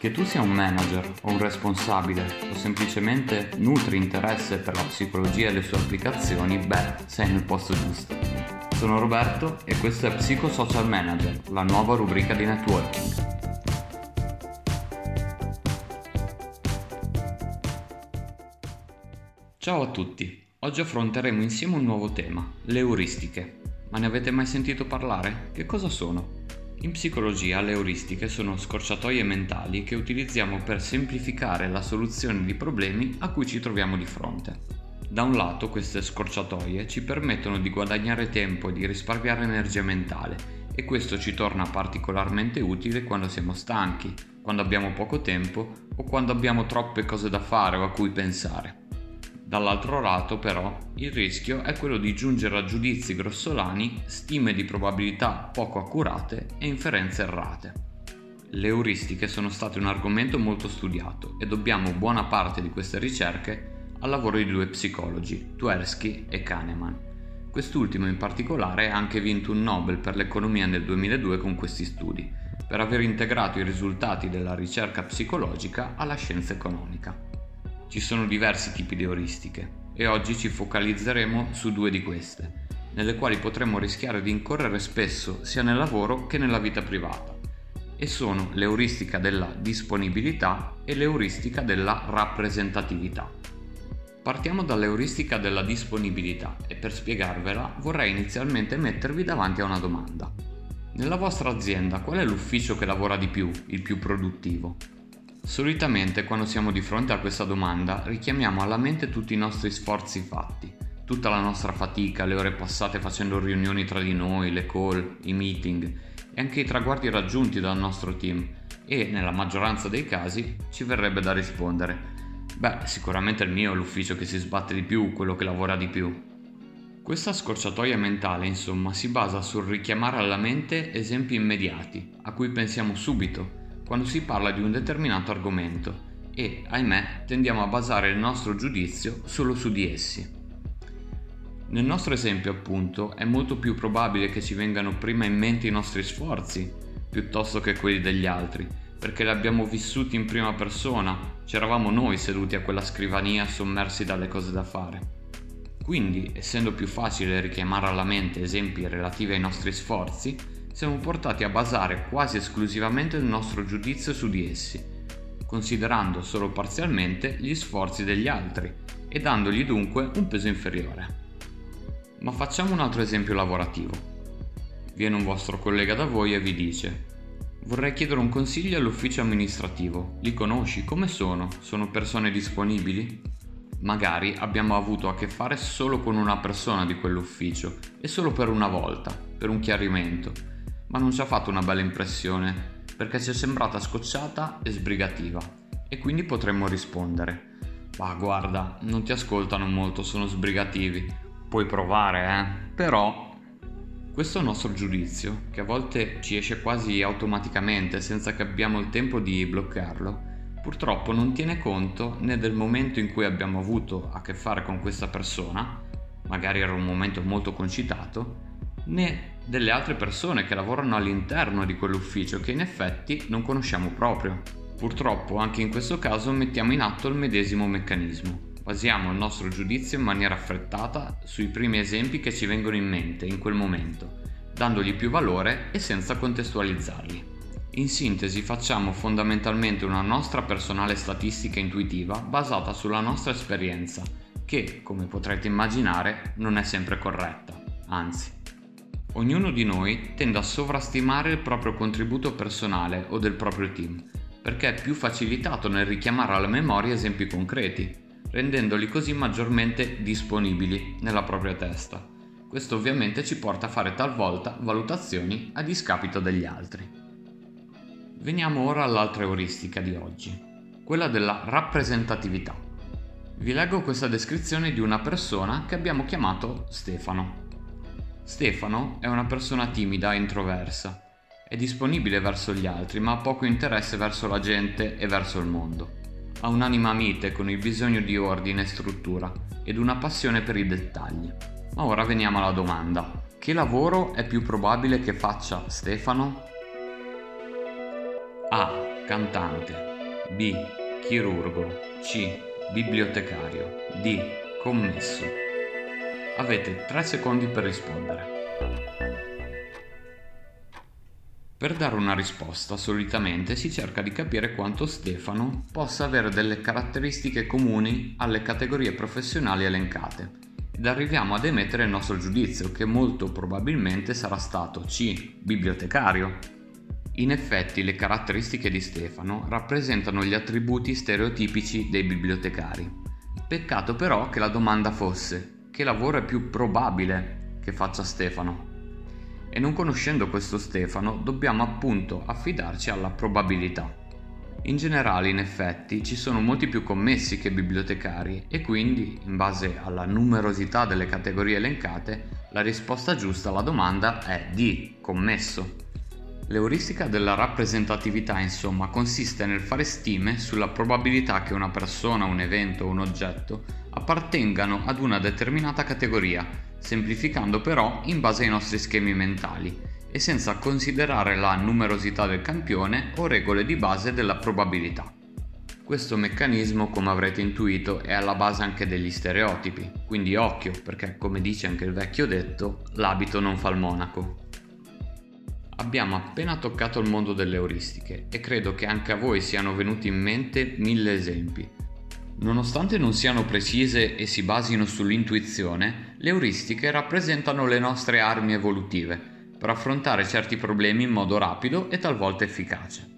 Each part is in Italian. Che tu sia un manager o un responsabile o semplicemente nutri interesse per la psicologia e le sue applicazioni, beh, sei nel posto giusto. Sono Roberto e questo è Psico Social Manager, la nuova rubrica di networking. Ciao a tutti, oggi affronteremo insieme un nuovo tema, le euristiche. Ma ne avete mai sentito parlare? Che cosa sono? In psicologia le euristiche sono scorciatoie mentali che utilizziamo per semplificare la soluzione di problemi a cui ci troviamo di fronte. Da un lato queste scorciatoie ci permettono di guadagnare tempo e di risparmiare energia mentale e questo ci torna particolarmente utile quando siamo stanchi, quando abbiamo poco tempo o quando abbiamo troppe cose da fare o a cui pensare. Dall'altro lato, però, il rischio è quello di giungere a giudizi grossolani, stime di probabilità poco accurate e inferenze errate. Le euristiche sono state un argomento molto studiato e dobbiamo buona parte di queste ricerche al lavoro di due psicologi, Tversky e Kahneman. Quest'ultimo in particolare ha anche vinto un Nobel per l'economia nel 2002 con questi studi, per aver integrato i risultati della ricerca psicologica alla scienza economica. Ci sono diversi tipi di euristiche e oggi ci focalizzeremo su due di queste, nelle quali potremmo rischiare di incorrere spesso sia nel lavoro che nella vita privata, e sono l'euristica della disponibilità e l'euristica della rappresentatività. Partiamo dall'euristica della disponibilità e per spiegarvela vorrei inizialmente mettervi davanti a una domanda. Nella vostra azienda qual è l'ufficio che lavora di più, il più produttivo? Solitamente quando siamo di fronte a questa domanda richiamiamo alla mente tutti i nostri sforzi fatti, tutta la nostra fatica, le ore passate facendo riunioni tra di noi, le call, i meeting e anche i traguardi raggiunti dal nostro team e, nella maggioranza dei casi, ci verrebbe da rispondere «Beh, sicuramente il mio è l'ufficio che si sbatte di più, quello che lavora di più». Questa scorciatoia mentale, insomma, si basa sul richiamare alla mente esempi immediati, a cui pensiamo subito, quando si parla di un determinato argomento e, ahimè, tendiamo a basare il nostro giudizio solo su di essi. Nel nostro esempio, appunto, è molto più probabile che ci vengano prima in mente i nostri sforzi piuttosto che quelli degli altri, perché li abbiamo vissuti in prima persona, c'eravamo noi seduti a quella scrivania sommersi dalle cose da fare. Quindi, essendo più facile richiamare alla mente esempi relativi ai nostri sforzi, siamo portati a basare quasi esclusivamente il nostro giudizio su di essi, considerando solo parzialmente gli sforzi degli altri e dandogli dunque un peso inferiore. Ma facciamo un altro esempio lavorativo. Viene un vostro collega da voi e vi dice: «Vorrei chiedere un consiglio all'ufficio amministrativo. Li conosci? Come sono? Sono persone disponibili?» Magari abbiamo avuto a che fare solo con una persona di quell'ufficio e solo per una volta, per un chiarimento, ma non ci ha fatto una bella impressione perché ci è sembrata scocciata e sbrigativa e quindi potremmo rispondere: «Ma guarda, non ti ascoltano molto, sono sbrigativi, puoi provare, però...» Questo nostro giudizio, che a volte ci esce quasi automaticamente senza che abbiamo il tempo di bloccarlo, purtroppo non tiene conto né del momento in cui abbiamo avuto a che fare con questa persona, magari era un momento molto concitato, né delle altre persone che lavorano all'interno di quell'ufficio che in effetti non conosciamo proprio. Purtroppo anche in questo caso mettiamo in atto il medesimo meccanismo. Basiamo il nostro giudizio in maniera affrettata sui primi esempi che ci vengono in mente in quel momento, dandogli più valore e senza contestualizzarli. In sintesi facciamo fondamentalmente una nostra personale statistica intuitiva basata sulla nostra esperienza, che, come potrete immaginare, non è sempre corretta, anzi. Ognuno di noi tende a sovrastimare il proprio contributo personale o del proprio team, perché è più facilitato nel richiamare alla memoria esempi concreti, rendendoli così maggiormente disponibili nella propria testa. Questo ovviamente ci porta a fare talvolta valutazioni a discapito degli altri. Veniamo ora all'altra euristica di oggi, quella della rappresentatività. Vi leggo questa descrizione di una persona che abbiamo chiamato Stefano. Stefano è una persona timida e introversa, è disponibile verso gli altri ma ha poco interesse verso la gente e verso il mondo. Ha un'anima mite con il bisogno di ordine e struttura ed una passione per i dettagli. Ma ora veniamo alla domanda: che lavoro è più probabile che faccia Stefano? A. Cantante. B. Chirurgo. C. Bibliotecario. D. Commesso. Avete 3 secondi per rispondere. Per dare una risposta solitamente si cerca di capire quanto Stefano possa avere delle caratteristiche comuni alle categorie professionali elencate ed arriviamo ad emettere il nostro giudizio che molto probabilmente sarà stato C. Bibliotecario. In effetti le caratteristiche di Stefano rappresentano gli attributi stereotipici dei bibliotecari. Peccato però che la domanda fosse: che lavoro è più probabile che faccia Stefano? E non conoscendo questo Stefano dobbiamo appunto affidarci alla probabilità. In generale, in effetti, ci sono molti più commessi che bibliotecari e quindi, in base alla numerosità delle categorie elencate, la risposta giusta alla domanda è D. Commesso. L'euristica della rappresentatività, insomma, consiste nel fare stime sulla probabilità che una persona, un evento o un oggetto appartengano ad una determinata categoria, semplificando però in base ai nostri schemi mentali e senza considerare la numerosità del campione o regole di base della probabilità. Questo meccanismo, come avrete intuito, è alla base anche degli stereotipi, quindi occhio, perché come dice anche il vecchio detto, l'abito non fa il monaco. Abbiamo appena toccato il mondo delle euristiche e credo che anche a voi siano venuti in mente 1000 esempi. Nonostante non siano precise e si basino sull'intuizione, le euristiche rappresentano le nostre armi evolutive per affrontare certi problemi in modo rapido e talvolta efficace.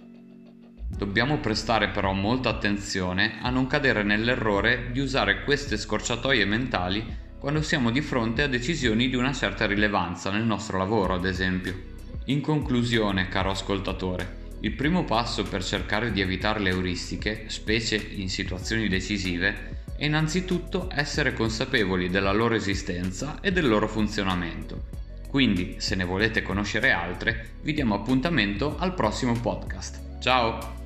Dobbiamo prestare però molta attenzione a non cadere nell'errore di usare queste scorciatoie mentali quando siamo di fronte a decisioni di una certa rilevanza nel nostro lavoro, ad esempio. In conclusione, caro ascoltatore, il primo passo per cercare di evitare le euristiche, specie in situazioni decisive, è innanzitutto essere consapevoli della loro esistenza e del loro funzionamento. Quindi, se ne volete conoscere altre, vi diamo appuntamento al prossimo podcast. Ciao!